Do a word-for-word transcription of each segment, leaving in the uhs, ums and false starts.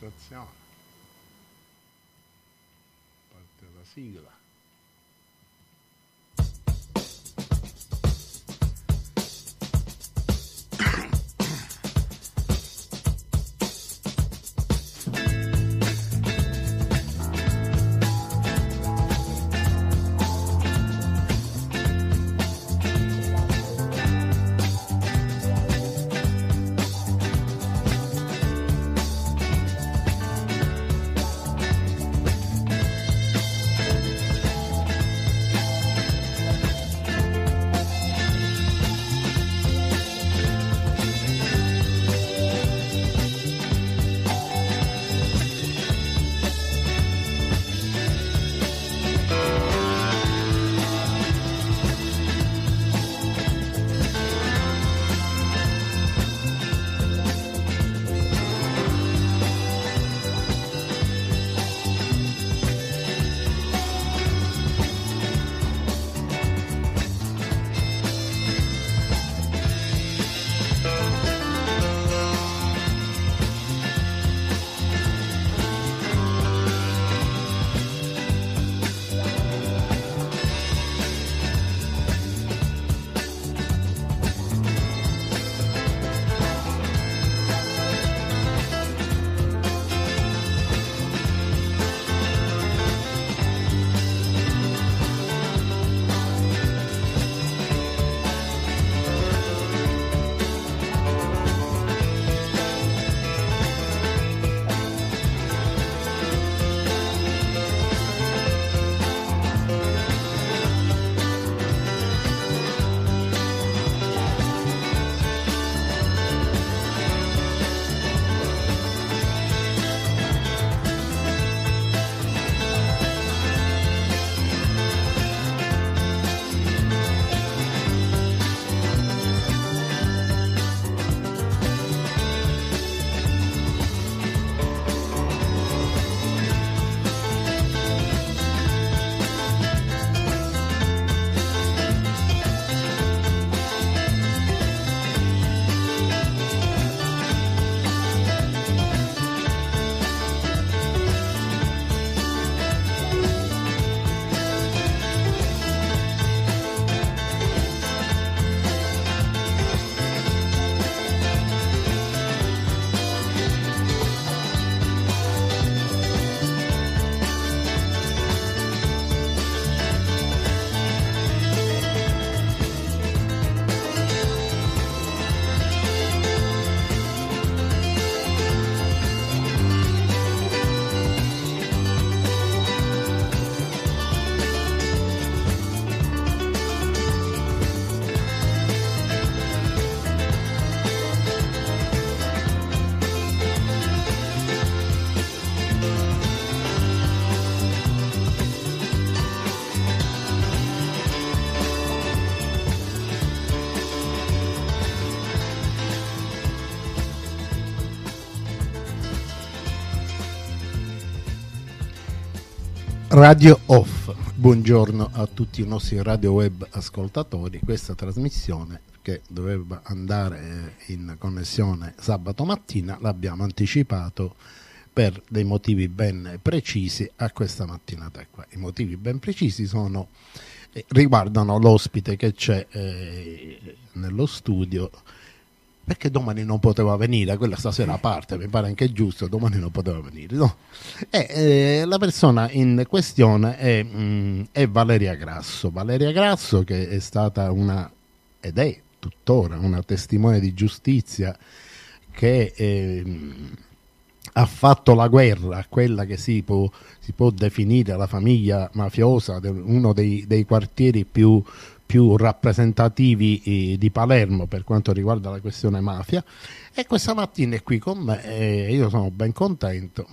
amministrazione. Parte la sigla. Radio Off, buongiorno a tutti i nostri radio web ascoltatori. Questa trasmissione, che doveva andare in connessione sabato mattina, l'abbiamo anticipato per dei motivi ben precisi a questa mattinata qua. I motivi ben precisi sono, riguardano l'ospite che c'è eh, nello studio, perché domani non poteva venire, quella stasera a parte, mi pare anche giusto, domani non poteva venire, no? E eh, la persona in questione è, mh, è Valeria Grasso, Valeria Grasso che è stata una, ed è tuttora, una testimone di giustizia che eh, ha fatto la guerra a quella che si può, si può definire la famiglia mafiosa, uno dei, dei quartieri più... più rappresentativi di Palermo per quanto riguarda la questione mafia, e questa mattina è qui con me e io sono ben contento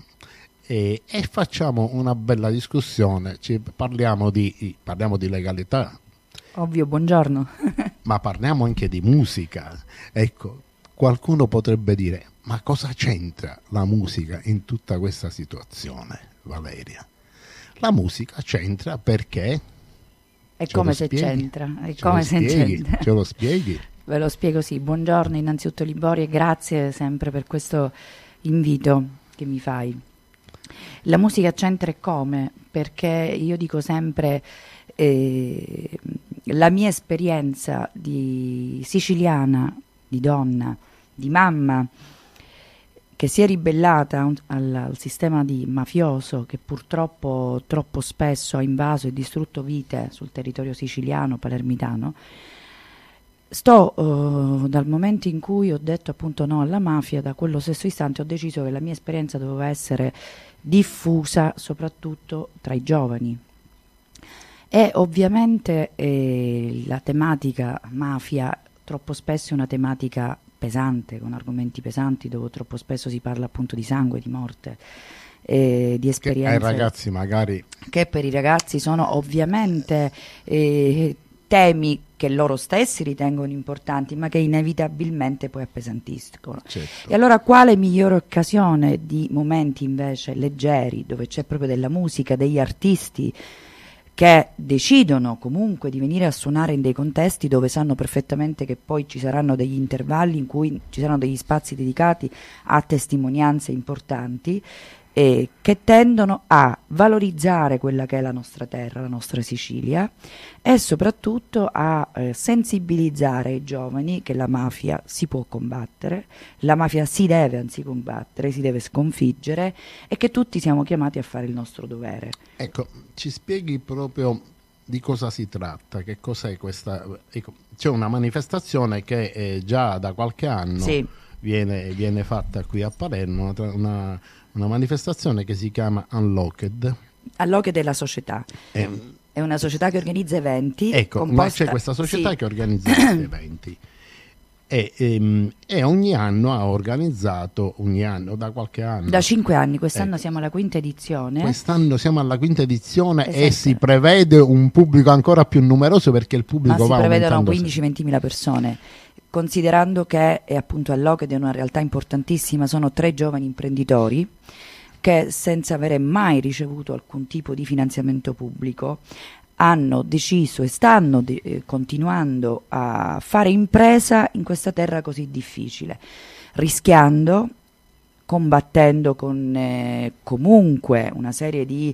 e, e facciamo una bella discussione. Ci parliamo di parliamo di legalità, ovvio, buongiorno ma parliamo anche di musica. Ecco, qualcuno potrebbe dire: ma cosa c'entra la musica in tutta questa situazione, Valeria? La musica c'entra perché è come se c'entra, è come se c'entra. Ce lo spieghi? Ve lo spiego, sì. Buongiorno innanzitutto Liborio e grazie sempre per questo invito. che mi fai. La musica c'entra e come, perché io dico sempre eh, la mia esperienza di siciliana, di donna, di mamma che si è ribellata un, al, al sistema di mafioso che purtroppo troppo spesso ha invaso e distrutto vite sul territorio siciliano, palermitano. Sto uh, dal momento in cui ho detto appunto no alla mafia, da quello stesso istante ho deciso che la mia esperienza doveva essere diffusa soprattutto tra i giovani. E ovviamente eh, la tematica mafia troppo spesso è una tematica pesante, con argomenti pesanti, dove troppo spesso si parla appunto di sangue, di morte, eh, di esperienze. Che ai ragazzi magari... Che per i ragazzi sono ovviamente... Eh, temi che loro stessi ritengono importanti, ma che inevitabilmente poi appesantiscono. Certo. E allora quale migliore occasione di momenti invece leggeri, dove c'è proprio della musica, degli artisti che decidono comunque di venire a suonare in dei contesti dove sanno perfettamente che poi ci saranno degli intervalli in cui ci saranno degli spazi dedicati a testimonianze importanti e che tendono a valorizzare quella che è la nostra terra, la nostra Sicilia, e soprattutto a eh, sensibilizzare i giovani che la mafia si può combattere, la mafia si deve anzi combattere, si deve sconfiggere e che tutti siamo chiamati a fare il nostro dovere. Ecco, ci spieghi proprio di cosa si tratta, che cos'è questa... Ecco, c'è una manifestazione che eh, già da qualche anno sì. viene, viene fatta qui a Palermo, una... una Una manifestazione che si chiama Unlocked. Unlocked è la società, è, è una società che organizza eventi. Ecco, composta... ma c'è questa società sì. che organizza eventi e, e, e ogni anno ha organizzato, ogni anno, da qualche anno. Da cinque anni, quest'anno ecco. siamo alla quinta edizione. Quest'anno siamo alla quinta edizione esatto. e si prevede un pubblico ancora più numeroso perché il pubblico ma va aumentando. Si prevedono quindici ventimila persone. Considerando che è appunto All'Oche è una realtà importantissima, sono tre giovani imprenditori che senza avere mai ricevuto alcun tipo di finanziamento pubblico hanno deciso e stanno de- eh, continuando a fare impresa in questa terra così difficile, rischiando, combattendo con eh, comunque una serie di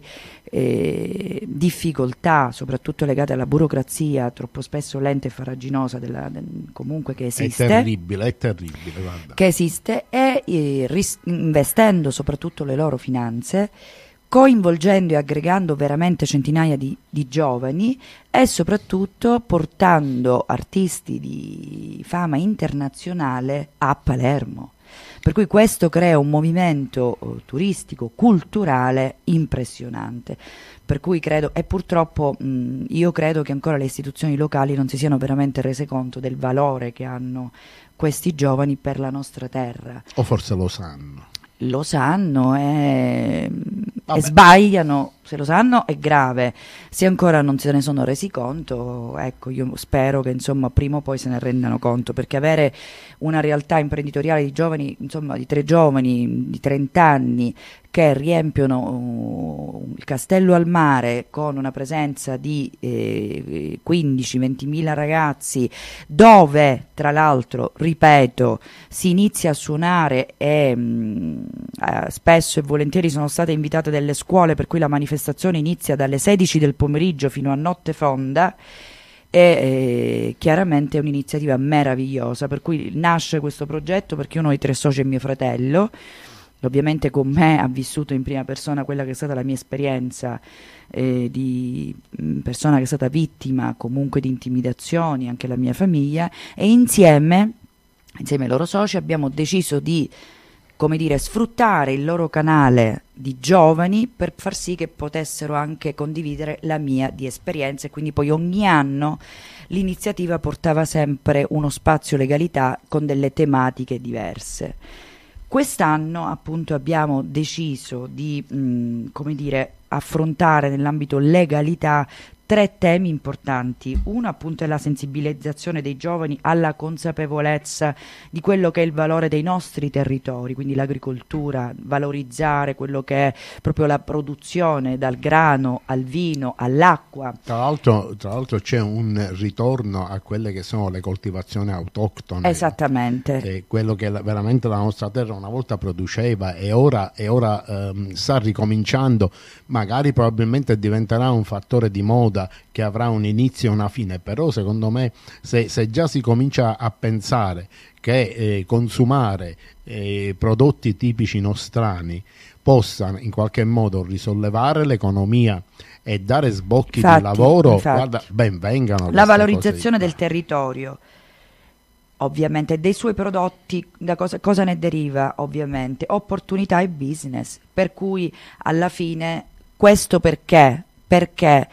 eh, difficoltà, soprattutto legate alla burocrazia troppo spesso lenta e farraginosa della, del, comunque che esiste. È terribile, è terribile, guarda. Che esiste e eh, ris- investendo soprattutto le loro finanze, coinvolgendo e aggregando veramente centinaia di, di giovani e soprattutto portando artisti di fama internazionale a Palermo. Per cui questo crea un movimento eh, turistico, culturale impressionante, per cui credo, e purtroppo mh, io credo che ancora le istituzioni locali non si siano veramente rese conto del valore che hanno questi giovani per la nostra terra. O forse lo sanno. Lo sanno e, e sbagliano, se lo sanno è grave, se ancora non se ne sono resi conto, ecco io spero che insomma prima o poi se ne rendano conto, perché avere una realtà imprenditoriale di giovani, insomma di tre giovani di trenta anni che riempiono uh, il Castello al Mare con una presenza di eh, quindici ventimila ragazzi, dove tra l'altro, ripeto, si inizia a suonare e mh, eh, spesso e volentieri sono state invitate delle scuole, per cui la manifestazione inizia dalle sedici del pomeriggio fino a notte fonda. E eh, chiaramente è un'iniziativa meravigliosa, per cui nasce questo progetto perché uno dei tre soci è mio fratello. Ovviamente con me ha vissuto in prima persona quella che è stata la mia esperienza eh, di persona che è stata vittima comunque di intimidazioni, anche la mia famiglia, e insieme, insieme ai loro soci abbiamo deciso di, come dire, sfruttare il loro canale di giovani per far sì che potessero anche condividere la mia di esperienza, e quindi poi ogni anno l'iniziativa portava sempre uno spazio legalità con delle tematiche diverse. Quest'anno appunto abbiamo deciso di mh, come dire, affrontare nell'ambito legalità tre temi importanti. Uno appunto è la sensibilizzazione dei giovani alla consapevolezza di quello che è il valore dei nostri territori, quindi l'agricoltura, valorizzare quello che è proprio la produzione dal grano al vino, all'acqua. Tra l'altro, tra l'altro c'è un ritorno a quelle che sono le coltivazioni autoctone. Esattamente. Eh, quello che la, veramente la nostra terra una volta produceva e ora, e ora ehm, sta ricominciando, magari probabilmente diventerà un fattore di moda che avrà un inizio e una fine, però secondo me se, se già si comincia a pensare che eh, consumare eh, prodotti tipici nostrani possa in qualche modo risollevare l'economia e dare sbocchi infatti, di lavoro, infatti. Guarda, ben vengano. La valorizzazione del territorio, ovviamente, dei suoi prodotti, da cosa, cosa ne deriva? Ovviamente opportunità e business, per cui alla fine questo perché? Perché?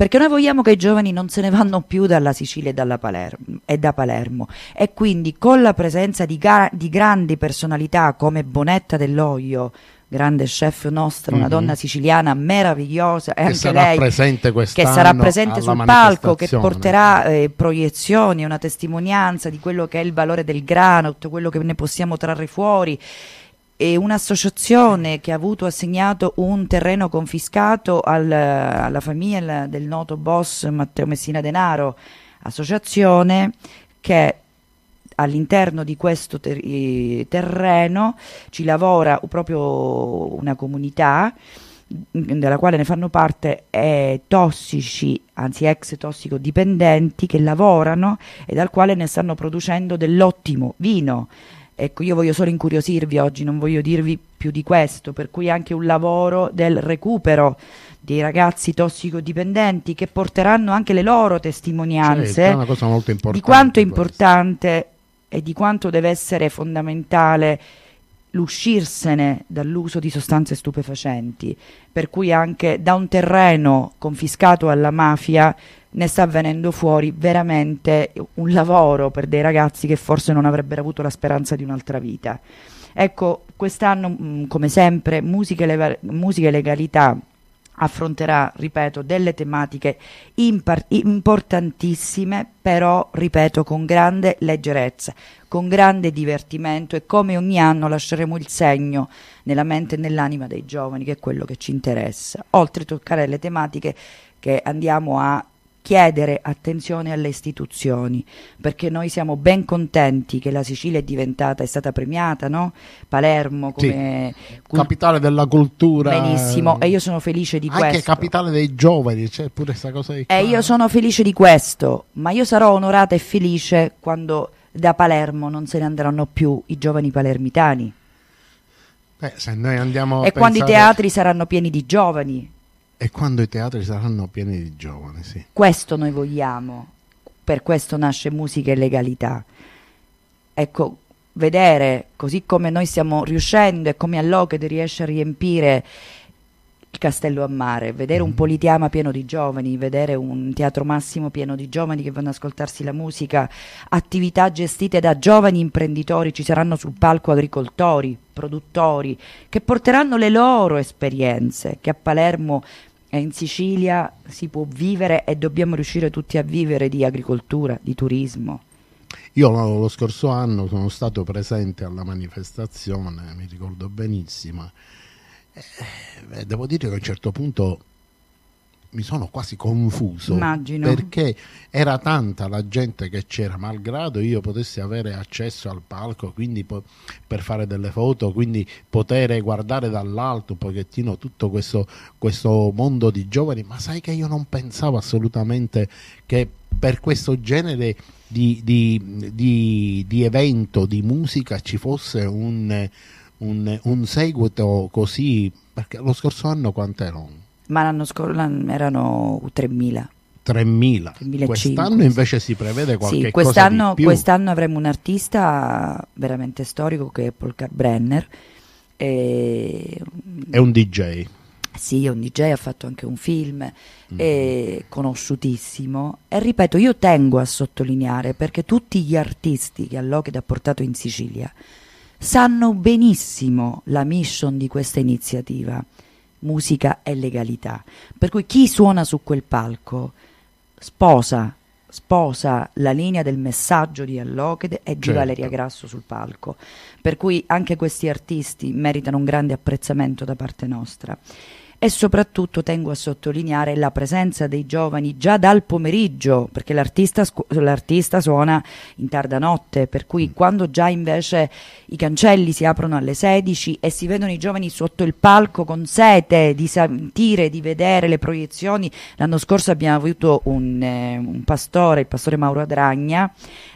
Perché noi vogliamo che i giovani non se ne vanno più dalla Sicilia e, dalla Palermo, e da Palermo, e quindi con la presenza di, ga- di grandi personalità come Bonetta dell'Olio, grande chef nostra, mm-hmm. una donna siciliana meravigliosa, e anche sarà lei presente quest'anno, che sarà presente sul palco, che porterà eh, proiezioni, una testimonianza di quello che è il valore del grano, tutto quello che ne possiamo trarre fuori. E un'associazione che ha avuto assegnato un terreno confiscato al, alla famiglia del noto boss Matteo Messina Denaro, associazione che all'interno di questo ter- terreno ci lavora proprio una comunità della quale ne fanno parte eh, tossici, anzi ex tossicodipendenti che lavorano e dal quale ne stanno producendo dell'ottimo vino. Ecco, io voglio solo incuriosirvi oggi, non voglio dirvi più di questo, per cui anche un lavoro del recupero dei ragazzi tossicodipendenti che porteranno anche le loro testimonianze, cioè, è una cosa molto importante, di quanto è importante e di quanto deve essere fondamentale l'uscirsene dall'uso di sostanze stupefacenti, per cui anche da un terreno confiscato alla mafia ne sta venendo fuori veramente un lavoro per dei ragazzi che forse non avrebbero avuto la speranza di un'altra vita. Ecco, quest'anno mh, come sempre Musica e, Leva- Musica e Legalità affronterà, ripeto, delle tematiche impar- importantissime, però, ripeto, con grande leggerezza, con grande divertimento, e come ogni anno lasceremo il segno nella mente e nell'anima dei giovani, che è quello che ci interessa, oltre a toccare le tematiche che andiamo a chiedere attenzione alle istituzioni, perché noi siamo ben contenti che la Sicilia è diventata, è stata premiata, no? Palermo come sì, cult- capitale della cultura, benissimo, e io sono felice di anche questo, anche capitale dei giovani, c'è pure questa cosa di qua. E io sono felice di questo, ma io sarò onorata e felice quando da Palermo non se ne andranno più i giovani palermitani, eh, se noi andiamo e a quando pensare... i teatri saranno pieni di giovani. E quando i teatri saranno pieni di giovani, sì. Questo noi vogliamo, per questo nasce Musica e Legalità. Ecco, vedere, così come noi stiamo riuscendo e come Unlocked riesce a riempire il Castello a Mare, vedere mm. un Politeama pieno di giovani, vedere un Teatro Massimo pieno di giovani che vanno ad ascoltarsi la musica, attività gestite da giovani imprenditori, ci saranno sul palco agricoltori, produttori, che porteranno le loro esperienze, che a Palermo... in Sicilia si può vivere e dobbiamo riuscire tutti a vivere di agricoltura, di turismo. Io lo scorso anno sono stato presente alla manifestazione, mi ricordo benissimo, e devo dire che a un certo punto mi sono quasi confuso. Immagino. Perché era tanta la gente che c'era, malgrado io potessi avere accesso al palco, quindi po- per fare delle foto, quindi poter guardare dall'alto un pochettino tutto questo, questo mondo di giovani, ma sai che io non pensavo assolutamente che per questo genere di, di, di, di evento, di musica ci fosse un, un, un seguito così, perché lo scorso anno quant'ero? Ma l'anno scorso erano tremila. tremila. Quest'anno invece si prevede qualche sì, quest'anno, cosa di più. Quest'anno avremo un artista veramente storico che è Paul Carbrenner. E... È un D J. Sì, è un D J, ha fatto anche un film, mm. è conosciutissimo. E ripeto, io tengo a sottolineare, perché tutti gli artisti che Unlocked ha portato in Sicilia sanno benissimo la mission di questa iniziativa. Musica e Legalità, per cui chi suona su quel palco sposa sposa la linea del messaggio di Unlocked e di certo. Valeria Grasso sul palco, per cui anche questi artisti meritano un grande apprezzamento da parte nostra. E soprattutto tengo a sottolineare la presenza dei giovani già dal pomeriggio, perché l'artista, scu- l'artista suona in tarda notte, per cui quando già invece i cancelli si aprono alle sedici e si vedono i giovani sotto il palco con sete di sentire, di vedere le proiezioni. L'anno scorso abbiamo avuto un, eh, un pastore, il pastore Mauro Adragna,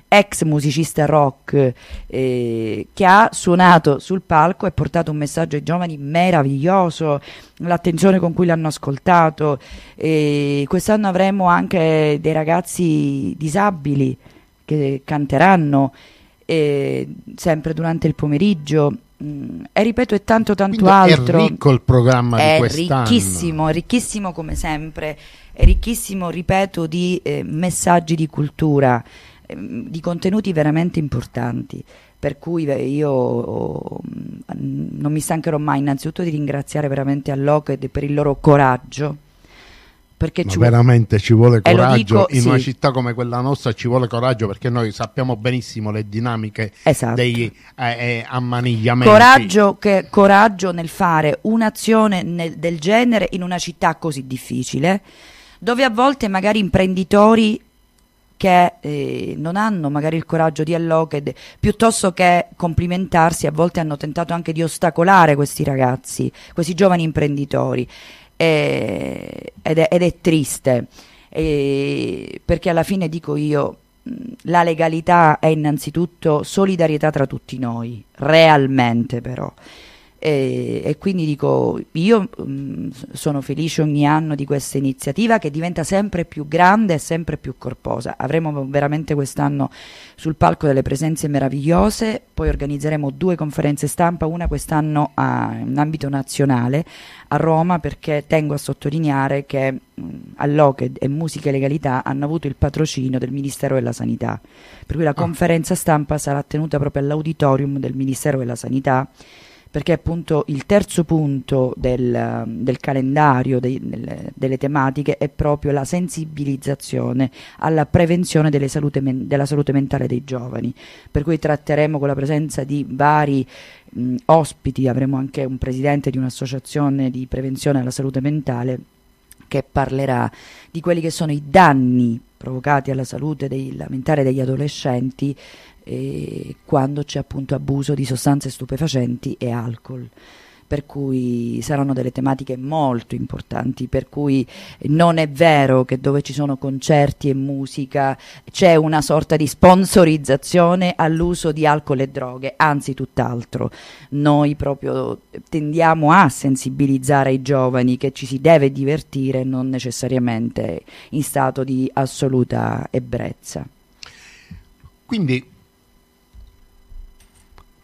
ex musicista rock, eh, che ha suonato sul palco e portato un messaggio ai giovani meraviglioso, l'attenzione con cui l'hanno ascoltato. E quest'anno avremo anche dei ragazzi disabili che canteranno, eh, sempre durante il pomeriggio. E ripeto, è tanto tanto Quindi altro. È ricco il programma di quest'anno. È ricchissimo, è ricchissimo come sempre, è ricchissimo, ripeto, di eh, messaggi di cultura, di contenuti veramente importanti, per cui io non mi stancherò mai innanzitutto di ringraziare veramente Unlocked per il loro coraggio, perché ci veramente ci vuole coraggio, dico, in sì. una città come quella nostra ci vuole coraggio, perché noi sappiamo benissimo le dinamiche esatto. degli eh, eh, ammanigliamenti. Coraggio, che, coraggio nel fare un'azione nel, del genere in una città così difficile, dove a volte magari imprenditori che eh, non hanno magari il coraggio di Unlocked, piuttosto che complimentarsi, a volte hanno tentato anche di ostacolare questi ragazzi, questi giovani imprenditori, e, ed, è, ed è triste, e, perché alla fine, dico io, la legalità è innanzitutto solidarietà tra tutti noi, realmente però. E, e quindi dico, io mh, sono felice ogni anno di questa iniziativa, che diventa sempre più grande e sempre più corposa. Avremo veramente quest'anno sul palco delle presenze meravigliose, poi organizzeremo due conferenze stampa, una quest'anno a, in ambito nazionale a Roma, perché tengo a sottolineare che Unlocked e Musica e Legalità hanno avuto il patrocinio del Ministero della Sanità, per cui la ah. conferenza stampa sarà tenuta proprio all'auditorium del Ministero della Sanità, perché appunto il terzo punto del, del calendario dei, delle, delle tematiche è proprio la sensibilizzazione alla prevenzione delle salute men- della salute mentale dei giovani, per cui tratteremo con la presenza di vari mh, ospiti, avremo anche un presidente di un'associazione di prevenzione alla salute mentale che parlerà di quelli che sono i danni provocati alla salute dei, mentale degli adolescenti, e quando c'è appunto abuso di sostanze stupefacenti e alcol, per cui saranno delle tematiche molto importanti, per cui non è vero che dove ci sono concerti e musica c'è una sorta di sponsorizzazione all'uso di alcol e droghe, anzi tutt'altro. Noi proprio tendiamo a sensibilizzare i giovani che ci si deve divertire, non necessariamente in stato di assoluta ebbrezza. Quindi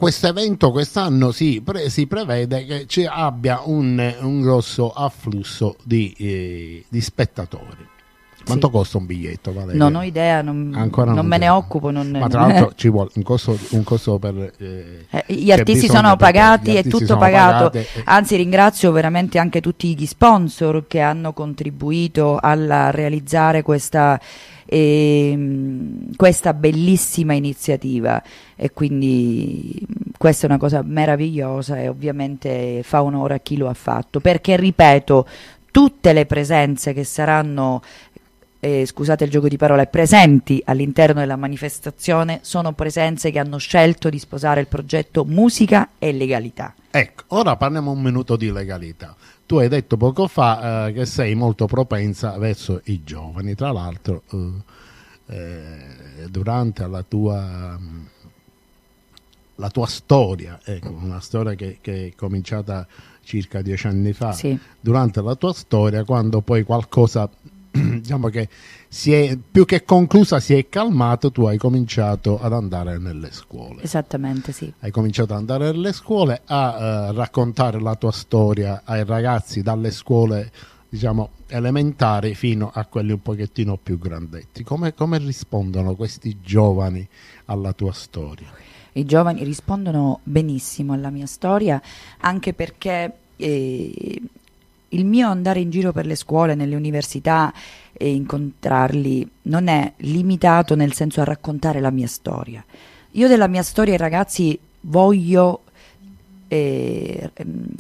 questo evento quest'anno si, pre- si prevede che ci abbia un, un grosso afflusso di, eh, di spettatori. Quanto sì. costa un biglietto, Valeria? Non ho idea, non, Ancora non, non me idea. ne occupo. Non, Ma tra l'altro ci vuole un costo, un costo per... Eh, eh, gli artisti sono pagati, è tutto pagato. Pagate, eh. Anzi, ringrazio veramente anche tutti gli sponsor che hanno contribuito alla realizzare questa... E questa bellissima iniziativa, e quindi questa è una cosa meravigliosa e ovviamente fa onore a chi lo ha fatto, perché ripeto, tutte le presenze che saranno eh, scusate il gioco di parole, presenti all'interno della manifestazione sono presenze che hanno scelto di sposare il progetto Musica e Legalità. Ecco, ora parliamo un minuto di legalità. Tu hai detto poco fa eh, che sei molto propensa verso i giovani, tra l'altro eh, eh, durante la tua, la tua storia, ecco, una storia che, che è cominciata circa dieci anni fa, sì. durante la tua storia, quando poi qualcosa, diciamo che si è, più che conclusa, si è calmato, tu hai cominciato ad andare nelle scuole. Esattamente, sì. Hai cominciato ad andare nelle scuole a eh, raccontare la tua storia ai ragazzi dalle scuole, diciamo, elementari fino a quelli un pochettino più grandetti. Come, come rispondono questi giovani alla tua storia? I giovani rispondono benissimo alla mia storia, anche perché... Eh, il mio andare in giro per le scuole, nelle università e incontrarli non è limitato nel senso a raccontare la mia storia. Io della mia storia, ragazzi, voglio eh,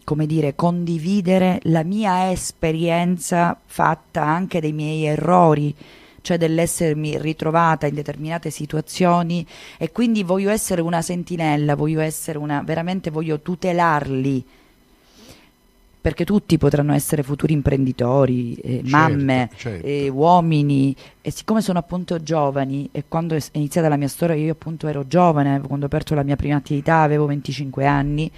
come dire, condividere la mia esperienza fatta anche dei miei errori, cioè dell'essermi ritrovata in determinate situazioni, e quindi voglio essere una sentinella, voglio essere una, veramente voglio tutelarli, perché tutti potranno essere futuri imprenditori, eh, certo, mamme, certo. Eh, uomini, e siccome sono appunto giovani, e quando è iniziata la mia storia io appunto ero giovane, quando ho aperto la mia prima attività avevo venticinque anni,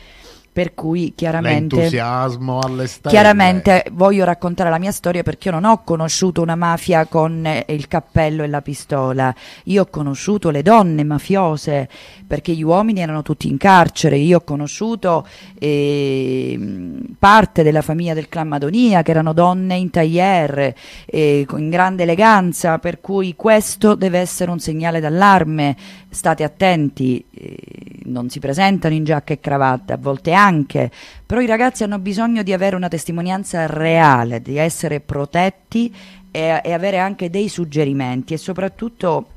per cui chiaramente l'entusiasmo alle stelle. Chiaramente voglio raccontare la mia storia, perché io non ho conosciuto una mafia con il cappello e la pistola, io ho conosciuto le donne mafiose, perché gli uomini erano tutti in carcere, io ho conosciuto eh, parte della famiglia del clan Madonia che erano donne in tailleur, eh, in grande eleganza, per cui questo deve essere un segnale d'allarme, state attenti, eh, non si presentano in giacca e cravatta, a volte anche, però i ragazzi hanno bisogno di avere una testimonianza reale, di essere protetti e, e avere anche dei suggerimenti, e soprattutto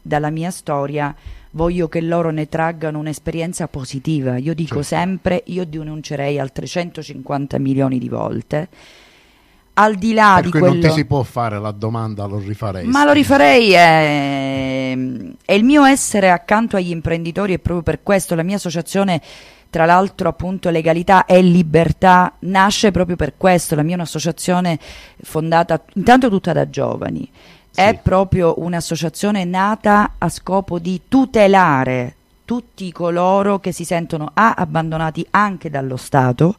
dalla mia storia voglio che loro ne traggano un'esperienza positiva. Io dico certo. sempre, io denuncerei al trecentocinquanta milioni di volte, al di là per di quello. Non ti si può fare la domanda, lo rifarei. Ma lo rifarei, eh, e il mio essere accanto agli imprenditori è proprio per questo. La mia associazione, tra l'altro, appunto, Legalità e Libertà, nasce proprio per questo. La mia è un'associazione fondata intanto tutta da giovani, sì. È proprio un'associazione nata a scopo di tutelare tutti coloro che si sentono a, abbandonati anche dallo Stato,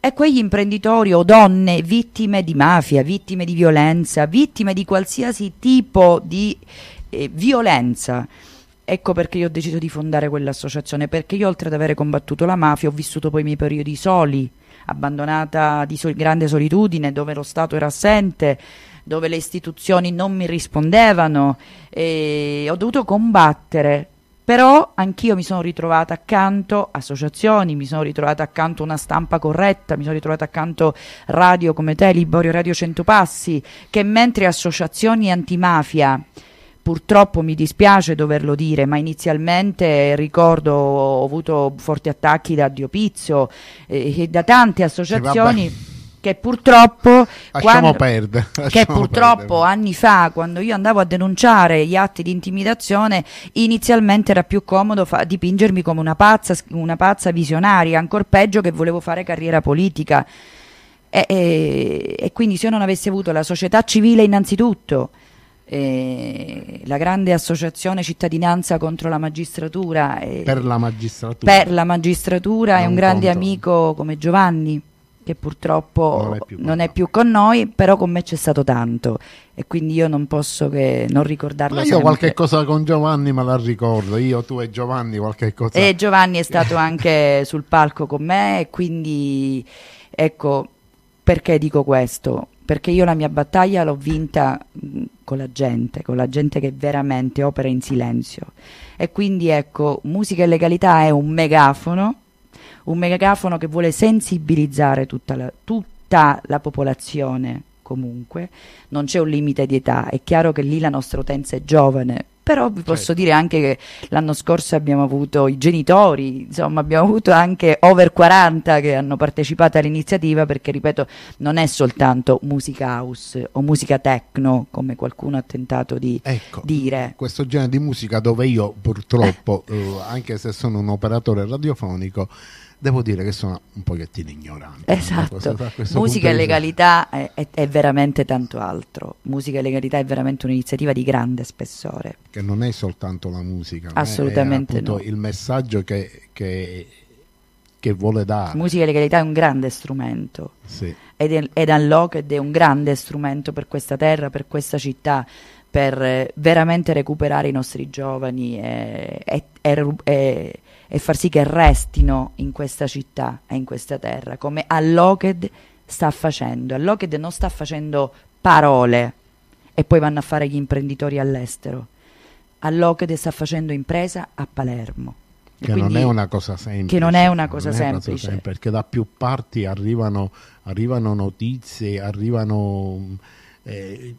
e quegli imprenditori o donne vittime di mafia, vittime di violenza, vittime di qualsiasi tipo di eh, violenza. Ecco perché io ho deciso di fondare quell'associazione, perché io, oltre ad avere combattuto la mafia, ho vissuto poi i miei periodi soli, abbandonata di sol- grande solitudine, dove lo Stato era assente, dove le istituzioni non mi rispondevano, e ho dovuto combattere. Però anch'io mi sono ritrovata accanto associazioni, mi sono ritrovata accanto una stampa corretta, mi sono ritrovata accanto radio come te, Liborio, Radio cento passi, che mentre associazioni antimafia, purtroppo mi dispiace doverlo dire, ma inizialmente ricordo ho avuto forti attacchi da Addiopizzo e, e da tante associazioni, sì, che purtroppo, quando, perdere, che purtroppo anni fa, quando io andavo a denunciare gli atti di intimidazione, inizialmente era più comodo fa- dipingermi come una pazza, una pazza visionaria, ancor peggio che volevo fare carriera politica, e, e, e quindi se io non avessi avuto la società civile innanzitutto, Eh, la grande associazione Cittadinanza contro la magistratura, eh, per la magistratura per la magistratura è un grande contro. amico come Giovanni, che purtroppo non, è più, non è più con noi, però con me c'è stato tanto, e quindi io non posso che non ricordarlo. Ma io sempre. Qualche cosa con Giovanni me la ricordo, io, tu e Giovanni qualche cosa, e Giovanni è stato anche sul palco con me, e quindi ecco perché dico questo, perché io la mia battaglia l'ho vinta con la gente, con la gente che veramente opera in silenzio, e quindi ecco, Musica e Legalità è un megafono, un megafono che vuole sensibilizzare tutta la, tutta la popolazione, comunque, non c'è un limite di età, è chiaro che lì la nostra utenza è giovane, però vi posso certo. dire anche che l'anno scorso abbiamo avuto i genitori, insomma abbiamo avuto anche over quaranta che hanno partecipato all'iniziativa, perché ripeto non è soltanto musica house o musica techno come qualcuno ha tentato di ecco, dire. Questo genere di musica dove io purtroppo, eh. Eh, anche se sono un operatore radiofonico, devo dire che sono un pochettino ignorante. Esatto, questo, Musica e Legalità è, è, è veramente tanto altro. Musica e Legalità è veramente un'iniziativa di grande spessore, che non è soltanto la musica, assolutamente, ma è, è appunto no. il messaggio che, che, che vuole dare. Musica e Legalità è un grande strumento, sì. ed, è, ed Unlocked è un grande strumento per questa terra, per questa città, per veramente recuperare i nostri giovani e, e, e, e e far sì che restino in questa città e in questa terra, come Unlocked sta facendo. Unlocked non sta facendo parole e poi vanno a fare gli imprenditori all'estero. Unlocked sta facendo impresa a Palermo. Che non è una cosa semplice. Che non è una cosa, non semplice. È una cosa semplice. Perché da più parti arrivano, arrivano notizie, arrivano eh,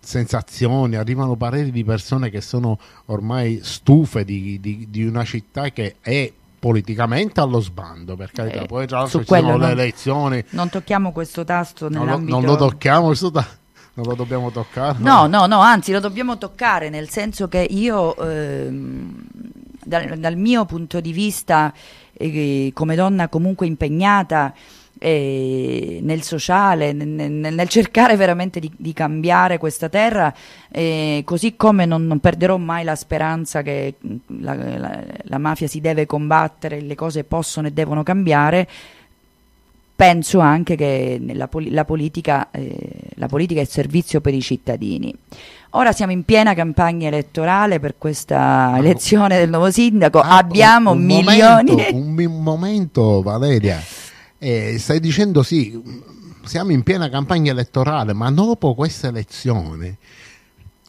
sensazioni, arrivano pareri di persone che sono ormai stufe di, di, di una città che è politicamente allo sbando, per carità. Eh, poi tra l'altro ci sono non, le elezioni. Non tocchiamo questo tasto nell'ambito... Non lo, non lo tocchiamo questo tasto. Non lo dobbiamo toccare? No, no, no, anzi lo dobbiamo toccare, nel senso che io ehm, dal, dal mio punto di vista eh, come donna comunque impegnata eh, nel sociale, nel, nel cercare veramente di, di cambiare questa terra, eh, così come non, non perderò mai la speranza che la, la, la mafia si deve combattere, le cose possono e devono cambiare. Penso anche che la, pol la, politica, eh, la politica è il servizio per i cittadini. Ora siamo in piena campagna elettorale per questa elezione del nuovo sindaco. Ah, Abbiamo un milioni... Momento, un, un momento Valeria, eh, stai dicendo sì, siamo in piena campagna elettorale, ma dopo questa elezione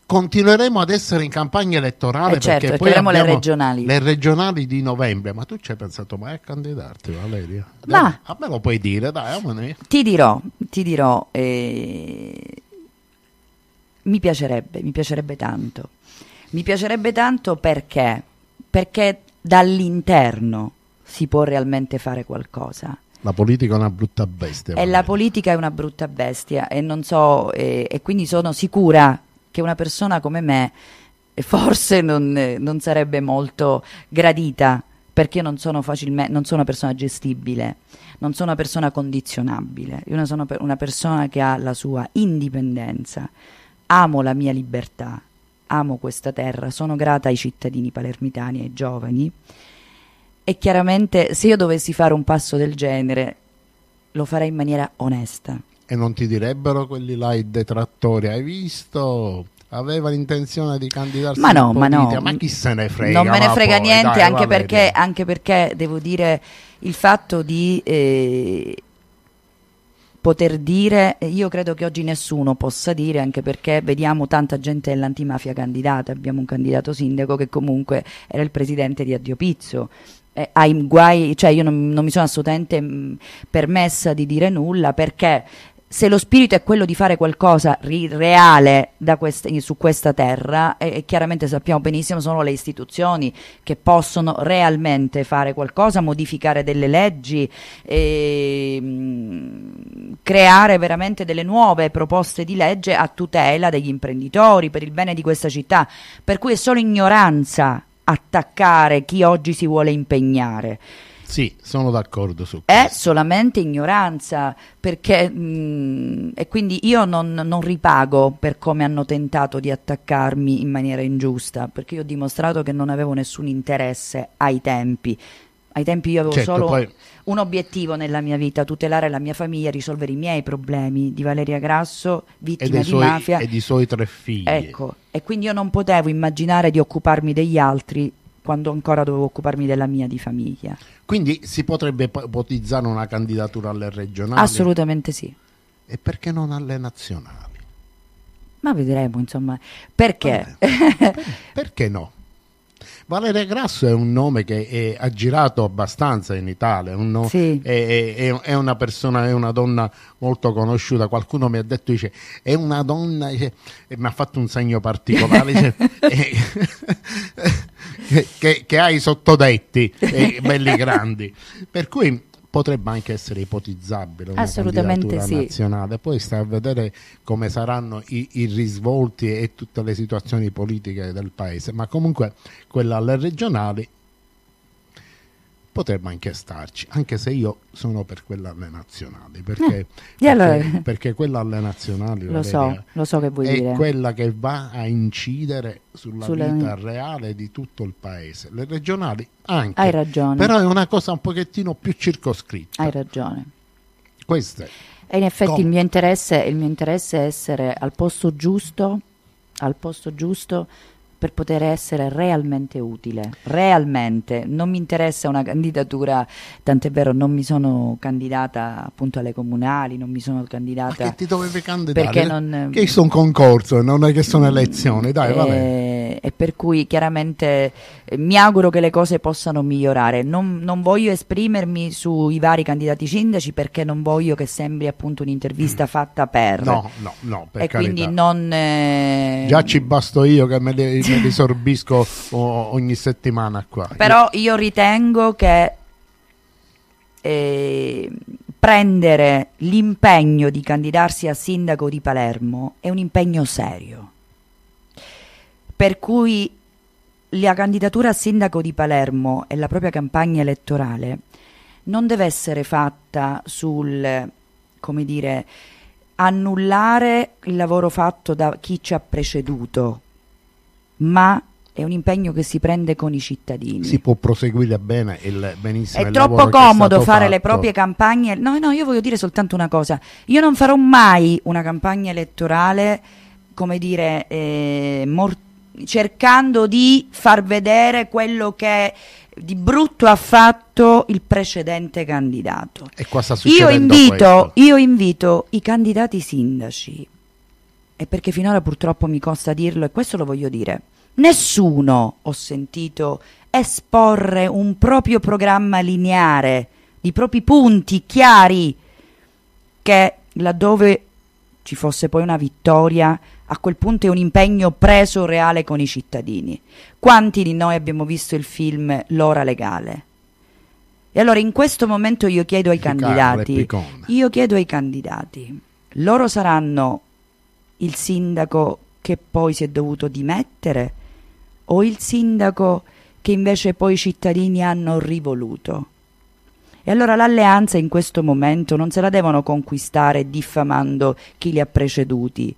continueremo ad essere in campagna elettorale, eh certo, perché poi abbiamo le regionali. le regionali di novembre. Ma tu ci hai pensato mai a candidarti, Valeria? Dai, ma a me lo puoi dire, dai. Amane. Ti dirò, ti dirò, eh, mi piacerebbe, mi piacerebbe tanto. Mi piacerebbe tanto perché? Perché dall'interno si può realmente fare qualcosa. La politica è una brutta bestia. E la politica è una brutta bestia e non so, eh, e quindi sono sicura che una persona come me forse non, non sarebbe molto gradita, perché io non sono, facilmente, non sono una persona gestibile, non sono una persona condizionabile, io sono una persona che ha la sua indipendenza, amo la mia libertà, amo questa terra, sono grata ai cittadini palermitani, ai giovani, e chiaramente se io dovessi fare un passo del genere lo farei in maniera onesta. E non ti direbbero quelli là, i detrattori, hai visto? Aveva l'intenzione di candidarsi ma no, in politica, ma, no, ma chi se ne frega? Non me ne frega poi, niente, dai, anche, perché, anche perché devo dire il fatto di eh, poter dire, io credo che oggi nessuno possa dire, anche perché vediamo tanta gente dell'antimafia candidata, abbiamo un candidato sindaco che comunque era il presidente di Addiopizzo. Eh, ai guai, cioè io non, non mi sono assolutamente mh, permessa di dire nulla, perché se lo spirito è quello di fare qualcosa ri reale da quest su questa terra, e, e chiaramente sappiamo benissimo sono le istituzioni che possono realmente fare qualcosa, modificare delle leggi, e, mh, creare veramente delle nuove proposte di legge a tutela degli imprenditori, per il bene di questa città, per cui è solo ignoranza attaccare chi oggi si vuole impegnare. Sì, sono d'accordo su questo. È solamente ignoranza, perché mh, e quindi io non, non ripago per come hanno tentato di attaccarmi in maniera ingiusta, perché io ho dimostrato che non avevo nessun interesse ai tempi. Ai tempi io avevo certo, solo poi... un obiettivo nella mia vita, tutelare la mia famiglia, risolvere i miei problemi, di Valeria Grasso, vittima di suoi, mafia. E dei suoi tre figli. Ecco, e quindi io non potevo immaginare di occuparmi degli altri quando ancora dovevo occuparmi della mia di famiglia. Quindi si potrebbe ipotizzare una candidatura alle regionali? Assolutamente sì. E perché non alle nazionali? Ma vedremo, insomma. Perché? Vabbè, perché no? Valeria Grasso è un nome che è, ha girato abbastanza in Italia, un, sì. è, è, è una persona, è una donna molto conosciuta. Qualcuno mi ha detto, dice, è una donna, dice, e mi ha fatto un segno particolare, dice, è, che, che, che ha i sottodetti eh, belli grandi, per cui potrebbe anche essere ipotizzabile una candidatura sì. nazionale. Poi sta a vedere come saranno i, i risvolti e tutte le situazioni politiche del paese, ma comunque quella alle regionali potrebbe anche starci, anche se io sono per quella alle nazionali, perché, eh, perché, allora... perché quella alle nazionali lo Valeria, so, lo so che vuoi è dire. Quella che va a incidere sulla Sulle... vita reale di tutto il paese. Le regionali anche, hai ragione, però è una cosa un pochettino più circoscritta. Hai ragione. Queste. E in effetti Come? il mio interesse, il mio interesse è essere al posto giusto, al posto giusto, per poter essere realmente utile, realmente. Non mi interessa una candidatura, tant'è vero non mi sono candidata appunto alle comunali, non mi sono candidata. Ma che ti dovevi candidare? Perché non, che sono un concorso, non è che sono elezioni, dai, va bene. E per cui chiaramente eh, mi auguro che le cose possano migliorare. Non, non voglio esprimermi sui vari candidati sindaci perché non voglio che sembri appunto un'intervista mm. fatta per. No, no, no, per e carità. Quindi non. Eh... Già ci basto io che me li, me li sorbisco o, ogni settimana qua. Però io ritengo che eh, prendere l'impegno di candidarsi a sindaco di Palermo è un impegno serio. Per cui la candidatura a sindaco di Palermo e la propria campagna elettorale non deve essere fatta sul, come dire, annullare il lavoro fatto da chi ci ha preceduto, ma è un impegno che si prende con i cittadini. Si può proseguire bene il benissimo. È troppo comodo fare le proprie campagne. No, no, io voglio dire soltanto una cosa. Io non farò mai una campagna elettorale, come dire, eh, mortale, cercando di far vedere quello che di brutto ha fatto il precedente candidato. E qua sta succedendo io invito, io invito i candidati sindaci, e perché finora purtroppo mi costa dirlo e questo lo voglio dire, nessuno ho sentito esporre un proprio programma lineare, di propri punti chiari, che laddove ci fosse poi una vittoria, a quel punto è un impegno preso reale con i cittadini. Quanti di noi abbiamo visto il film L'ora legale? E allora in questo momento io chiedo ai candidati, io chiedo ai candidati, loro saranno il sindaco che poi si è dovuto dimettere o il sindaco che invece poi i cittadini hanno rivoluto? E allora l'alleanza in questo momento non se la devono conquistare diffamando chi li ha preceduti,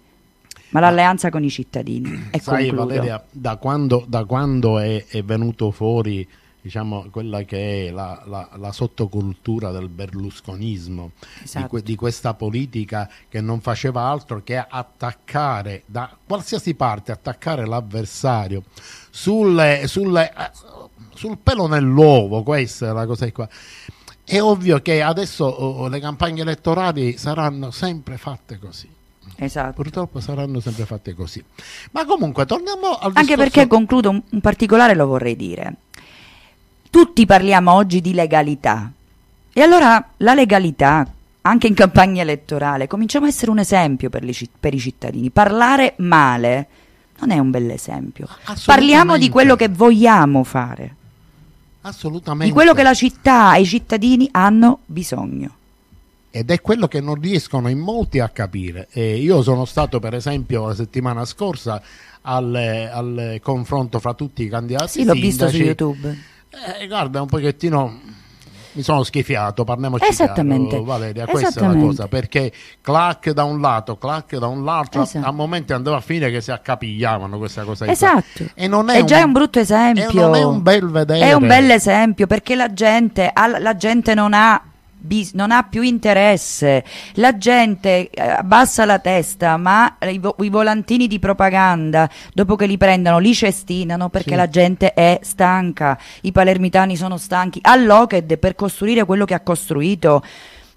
ma l'alleanza con i cittadini. E sai, concludo. Valeria, da quando, da quando è, è venuto fuori, diciamo, quella che è la, la, la sottocultura del berlusconismo, esatto, di, que, di questa politica che non faceva altro che attaccare da qualsiasi parte, attaccare l'avversario sulle, sulle, sul pelo nell'uovo, questa è la cosa qua. È ovvio che adesso oh, le campagne elettorali saranno sempre fatte così. Esatto. Purtroppo saranno sempre fatte così. Ma comunque torniamo al discorso. Anche perché, concludo, un, un particolare lo vorrei dire. Tutti parliamo oggi di legalità. E allora la legalità, anche in campagna elettorale, cominciamo a essere un esempio per, le, per i cittadini. Parlare male non è un bell'esempio. Parliamo di quello che vogliamo fare. Assolutamente. Di quello che la città e i cittadini hanno bisogno. Ed è quello che non riescono in molti a capire. E io sono stato, per esempio, la settimana scorsa al, al confronto fra tutti i candidati. Sì, l'ho visto su YouTube. Eh, guarda, un pochettino mi sono schifiato, parliamoci esattamente. Chiaro, Valeria, questa è la cosa, perché clac da un lato, clac da un l'altro, esatto, a, a momenti andava a finire che si accapigliavano questa cosa. Esatto, e non è, è un, già un brutto esempio, e non è un bel vedere. È un bel esempio, perché la gente, la gente non ha, non ha più interesse, la gente abbassa la testa, ma i, vo i volantini di propaganda, dopo che li prendono, li cestinano, perché sì, la gente è stanca, i palermitani sono stanchi. All'O C E D, per costruire quello che ha costruito,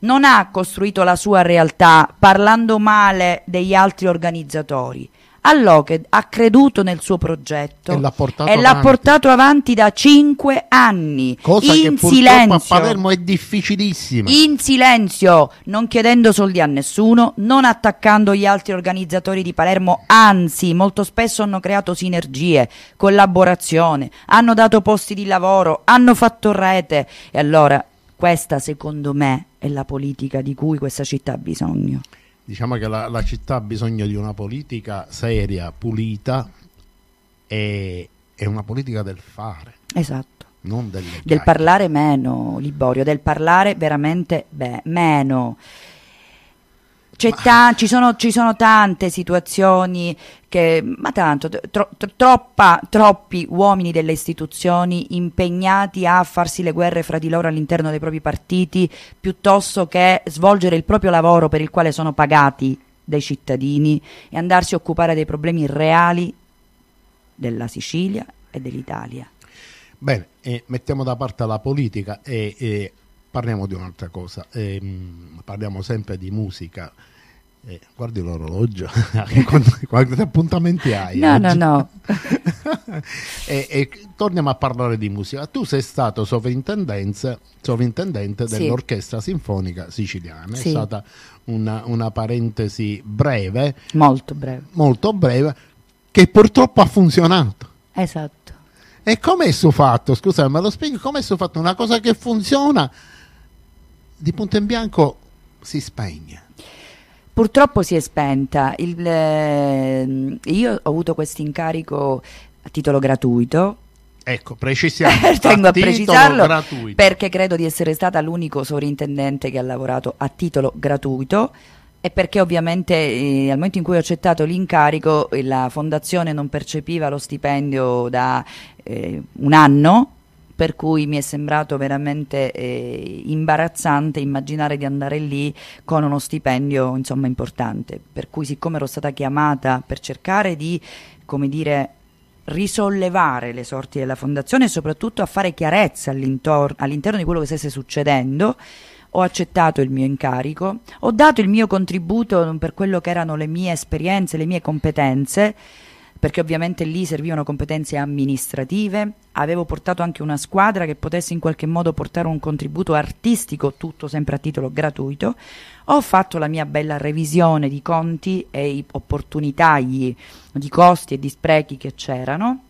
non ha costruito la sua realtà parlando male degli altri organizzatori. All'O C E D ha creduto nel suo progetto e l'ha portato, portato avanti da cinque anni, cosa in che silenzio. A Palermo è difficilissima. In silenzio, non chiedendo soldi a nessuno, non attaccando gli altri organizzatori di Palermo, anzi molto spesso hanno creato sinergie, collaborazione, hanno dato posti di lavoro, hanno fatto rete. E allora questa, secondo me, è la politica di cui questa città ha bisogno. Diciamo che la, la città ha bisogno di una politica seria, pulita, e, e una politica del fare. Esatto. Non delle del gaglie. Parlare meno, Liborio, del parlare veramente beh, meno. Ma... Ci, sono, ci sono tante situazioni che, ma tanto, tro, troppa, troppi uomini delle istituzioni impegnati a farsi le guerre fra di loro all'interno dei propri partiti, piuttosto che svolgere il proprio lavoro per il quale sono pagati dai cittadini e andarsi a occupare dei problemi reali della Sicilia e dell'Italia. Bene, eh, mettiamo da parte la politica e, e parliamo di un'altra cosa, eh, parliamo sempre di musica. Eh, guardi l'orologio, quanti appuntamenti hai? No, oggi? no, no. e, e torniamo a parlare di musica. Tu sei stato sovrintendente, sovrintendente sì. dell'Orchestra Sinfonica Siciliana. Sì. È stata una, una parentesi breve, molto breve, molto breve, che purtroppo ha funzionato. Esatto. E come è su fatto? Scusami, me lo spieghi? Come è su fatto? Una cosa che funziona di punto in bianco si spegne. Purtroppo si è spenta. Il, eh, io ho avuto questo incarico a titolo gratuito. Ecco, precisiamo. Tengo a, a precisarlo gratuito. Perché credo di essere stata l'unico sovrintendente che ha lavorato a titolo gratuito e perché ovviamente eh, al momento in cui ho accettato l'incarico la fondazione non percepiva lo stipendio da eh, un anno. Per cui mi è sembrato veramente eh, imbarazzante immaginare di andare lì con uno stipendio insomma importante, per cui siccome ero stata chiamata per cercare di, come dire, risollevare le sorti della fondazione e soprattutto a fare chiarezza all'interno di quello che stesse succedendo, ho accettato il mio incarico, ho dato il mio contributo per quello che erano le mie esperienze, le mie competenze, perché ovviamente lì servivano competenze amministrative, avevo portato anche una squadra che potesse in qualche modo portare un contributo artistico, tutto sempre a titolo gratuito, ho fatto la mia bella revisione di conti e opportunità di costi e di sprechi che c'erano,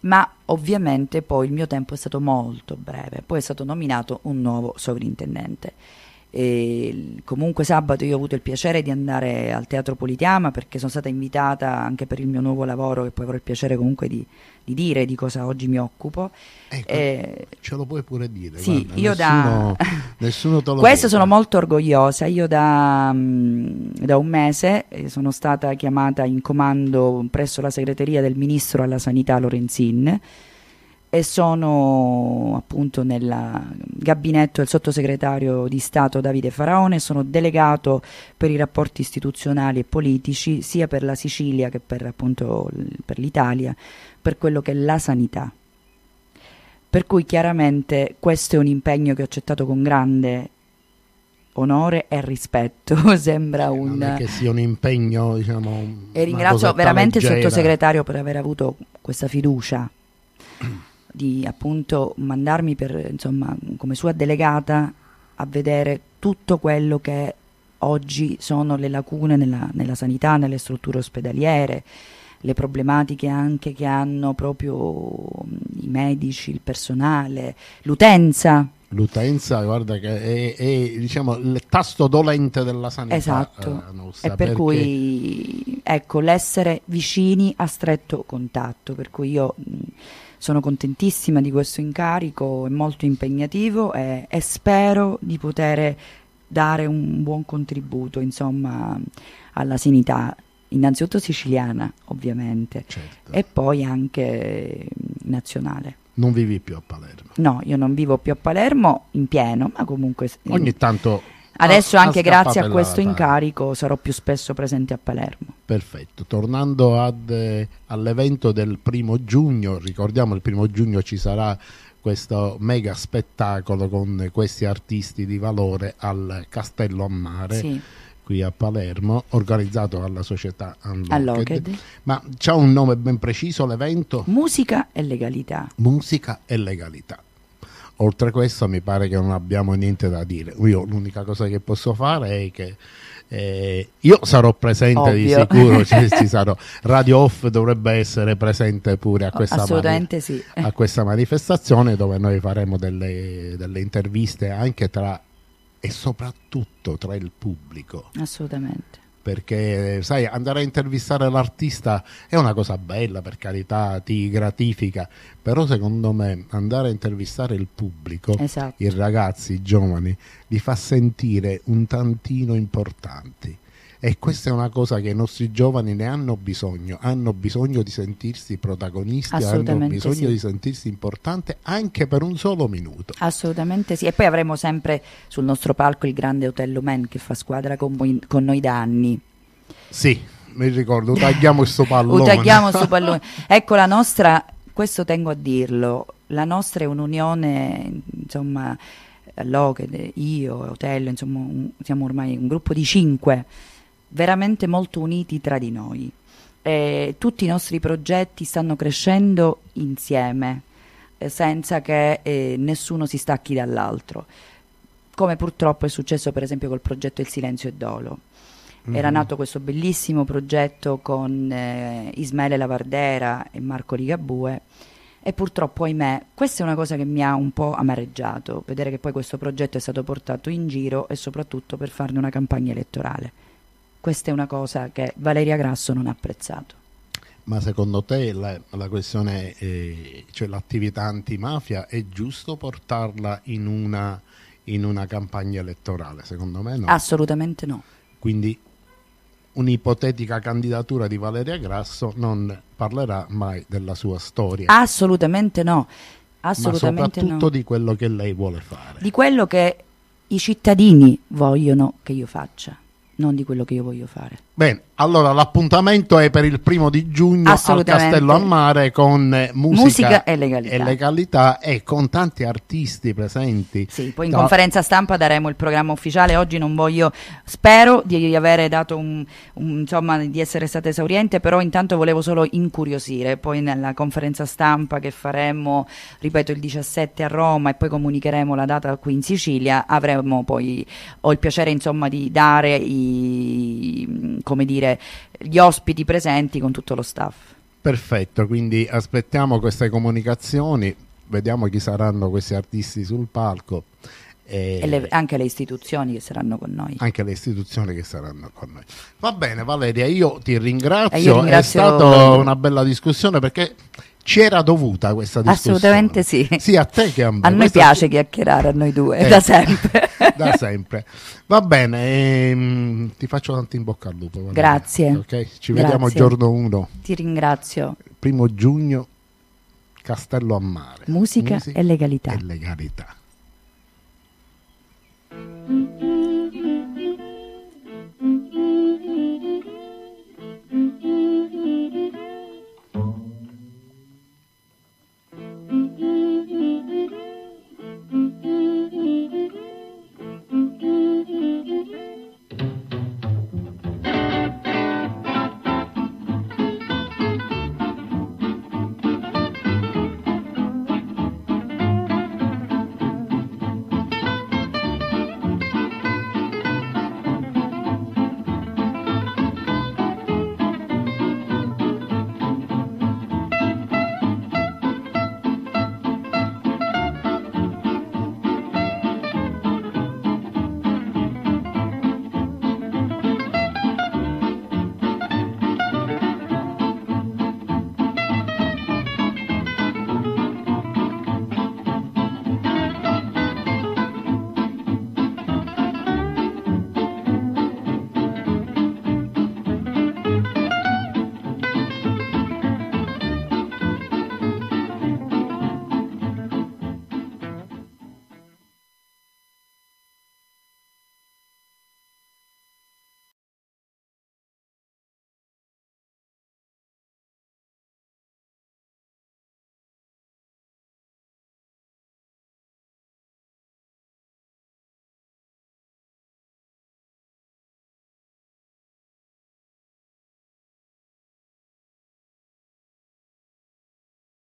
ma ovviamente poi il mio tempo è stato molto breve, poi è stato nominato un nuovo sovrintendente. E comunque sabato io ho avuto il piacere di andare al Teatro Politeama perché sono stata invitata anche per il mio nuovo lavoro che poi avrò il piacere comunque di, di dire di cosa oggi mi occupo. Ecco, eh, ce lo puoi pure dire. Sì, guarda, io nessuno, da nessuno te lo questo vede. Sono molto orgogliosa. Io da, da un mese sono stata chiamata in comando presso la segreteria del Ministro alla Sanità Lorenzin e sono appunto nel gabinetto del sottosegretario di Stato Davide Faraone, sono delegato per i rapporti istituzionali e politici sia per la Sicilia che per appunto per l'Italia, per quello che è la sanità. Per cui chiaramente questo è un impegno che ho accettato con grande onore e rispetto. Sembra un non è che sia un impegno, diciamo. E ringrazio veramente leggera. Il sottosegretario per aver avuto questa fiducia di appunto mandarmi per, insomma, come sua delegata a vedere tutto quello che oggi sono le lacune nella, nella sanità, nelle strutture ospedaliere, le problematiche anche che hanno proprio i medici, il personale, l'utenza. L'utenza, guarda, che è, è diciamo il tasto dolente della sanità. Esatto. Eh, nostra, e per perché... cui ecco l'essere vicini a stretto contatto, per cui io sono contentissima di questo incarico, è molto impegnativo e, e spero di poter dare un buon contributo, insomma, alla sanità, innanzitutto siciliana, ovviamente, certo. E poi anche nazionale. Non vivi più a Palermo? No, io non vivo più a Palermo in pieno, ma comunque ogni tanto. Adesso a, anche a grazie a questo incarico sarò più spesso presente a Palermo. Perfetto, tornando ad, eh, all'evento del primo giugno, ricordiamo il primo giugno ci sarà questo mega spettacolo con questi artisti di valore al Castello a Mare, sì. Qui a Palermo, organizzato dalla società Unlocked. Unlocked. Ma c'ha un nome ben preciso l'evento? Musica e Legalità. Musica e Legalità. Oltre questo mi pare che non abbiamo niente da dire. Io l'unica cosa che posso fare è che eh, io sarò presente. Ovvio. Di sicuro ci, ci sarò. Radio Off dovrebbe essere presente pure a questa, assolutamente mani- sì. a questa manifestazione dove noi faremo delle, delle interviste anche tra e soprattutto tra il pubblico. Assolutamente. Perché sai, andare a intervistare l'artista è una cosa bella, per carità, ti gratifica, però secondo me andare a intervistare il pubblico, esatto. I ragazzi, i giovani, li fa sentire un tantino importanti e questa è una cosa che i nostri giovani ne hanno bisogno, hanno bisogno di sentirsi protagonisti, hanno bisogno sì. di sentirsi importanti anche per un solo minuto. Assolutamente sì, e poi avremo sempre sul nostro palco il grande Otello Man che fa squadra con, voi, con noi da anni. Sì, mi ricordo, tagliamo sto pallone. Tagliamo sto pallone. Ecco, la nostra, questo tengo a dirlo, la nostra è un'unione, insomma, Locked, io, Otello, insomma, un, siamo ormai un gruppo di cinque, veramente molto uniti tra di noi. Eh, tutti i nostri progetti stanno crescendo insieme, eh, senza che eh, nessuno si stacchi dall'altro, come purtroppo è successo per esempio col progetto Il Silenzio e Dolo. Mm. Era nato questo bellissimo progetto con eh, Ismaele Lavardera e Marco Ligabue, e purtroppo, ahimè, questa è una cosa che mi ha un po' amareggiato, vedere che poi questo progetto è stato portato in giro e soprattutto per farne una campagna elettorale. Questa è una cosa che Valeria Grasso non ha apprezzato. Ma secondo te la, la questione, eh, cioè l'attività antimafia, è giusto portarla in una, in una campagna elettorale? Secondo me no. Assolutamente no. Quindi un'ipotetica candidatura di Valeria Grasso non parlerà mai della sua storia. Assolutamente no. Assolutamente. Ma soprattutto no. Di quello che lei vuole fare. Di quello che i cittadini vogliono che io faccia, non di quello che io voglio fare. Bene, allora l'appuntamento è per il primo di giugno al Castello a Mare con Musica, musica e, legalità. e Legalità e con tanti artisti presenti. Sì, poi in da... conferenza stampa daremo il programma ufficiale. Oggi non voglio, spero di avere dato un, un insomma, di essere stata esauriente, però intanto volevo solo incuriosire. Poi nella conferenza stampa che faremo, ripeto, il diciassette a Roma, e poi comunicheremo la data qui in Sicilia, avremo poi, ho il piacere insomma di dare i come dire, gli ospiti presenti con tutto lo staff. Perfetto, quindi aspettiamo queste comunicazioni, vediamo chi saranno questi artisti sul palco. E, e le, anche le istituzioni che saranno con noi. Anche le istituzioni che saranno con noi. Va bene Valeria, io ti ringrazio, io ringrazio... è stata una bella discussione perché... c'era dovuta questa discussione. Assolutamente sì. Sì, a te che a me. A noi questa... piace chiacchierare, a noi due, eh, da sempre. Da sempre. Va bene, ehm, ti faccio tanto in bocca al lupo. Valeria. Grazie. Okay? Ci Grazie. Vediamo giorno uno. Ti ringrazio. Primo giugno, Castello a Mare. Musica, Musica e legalità. E legalità.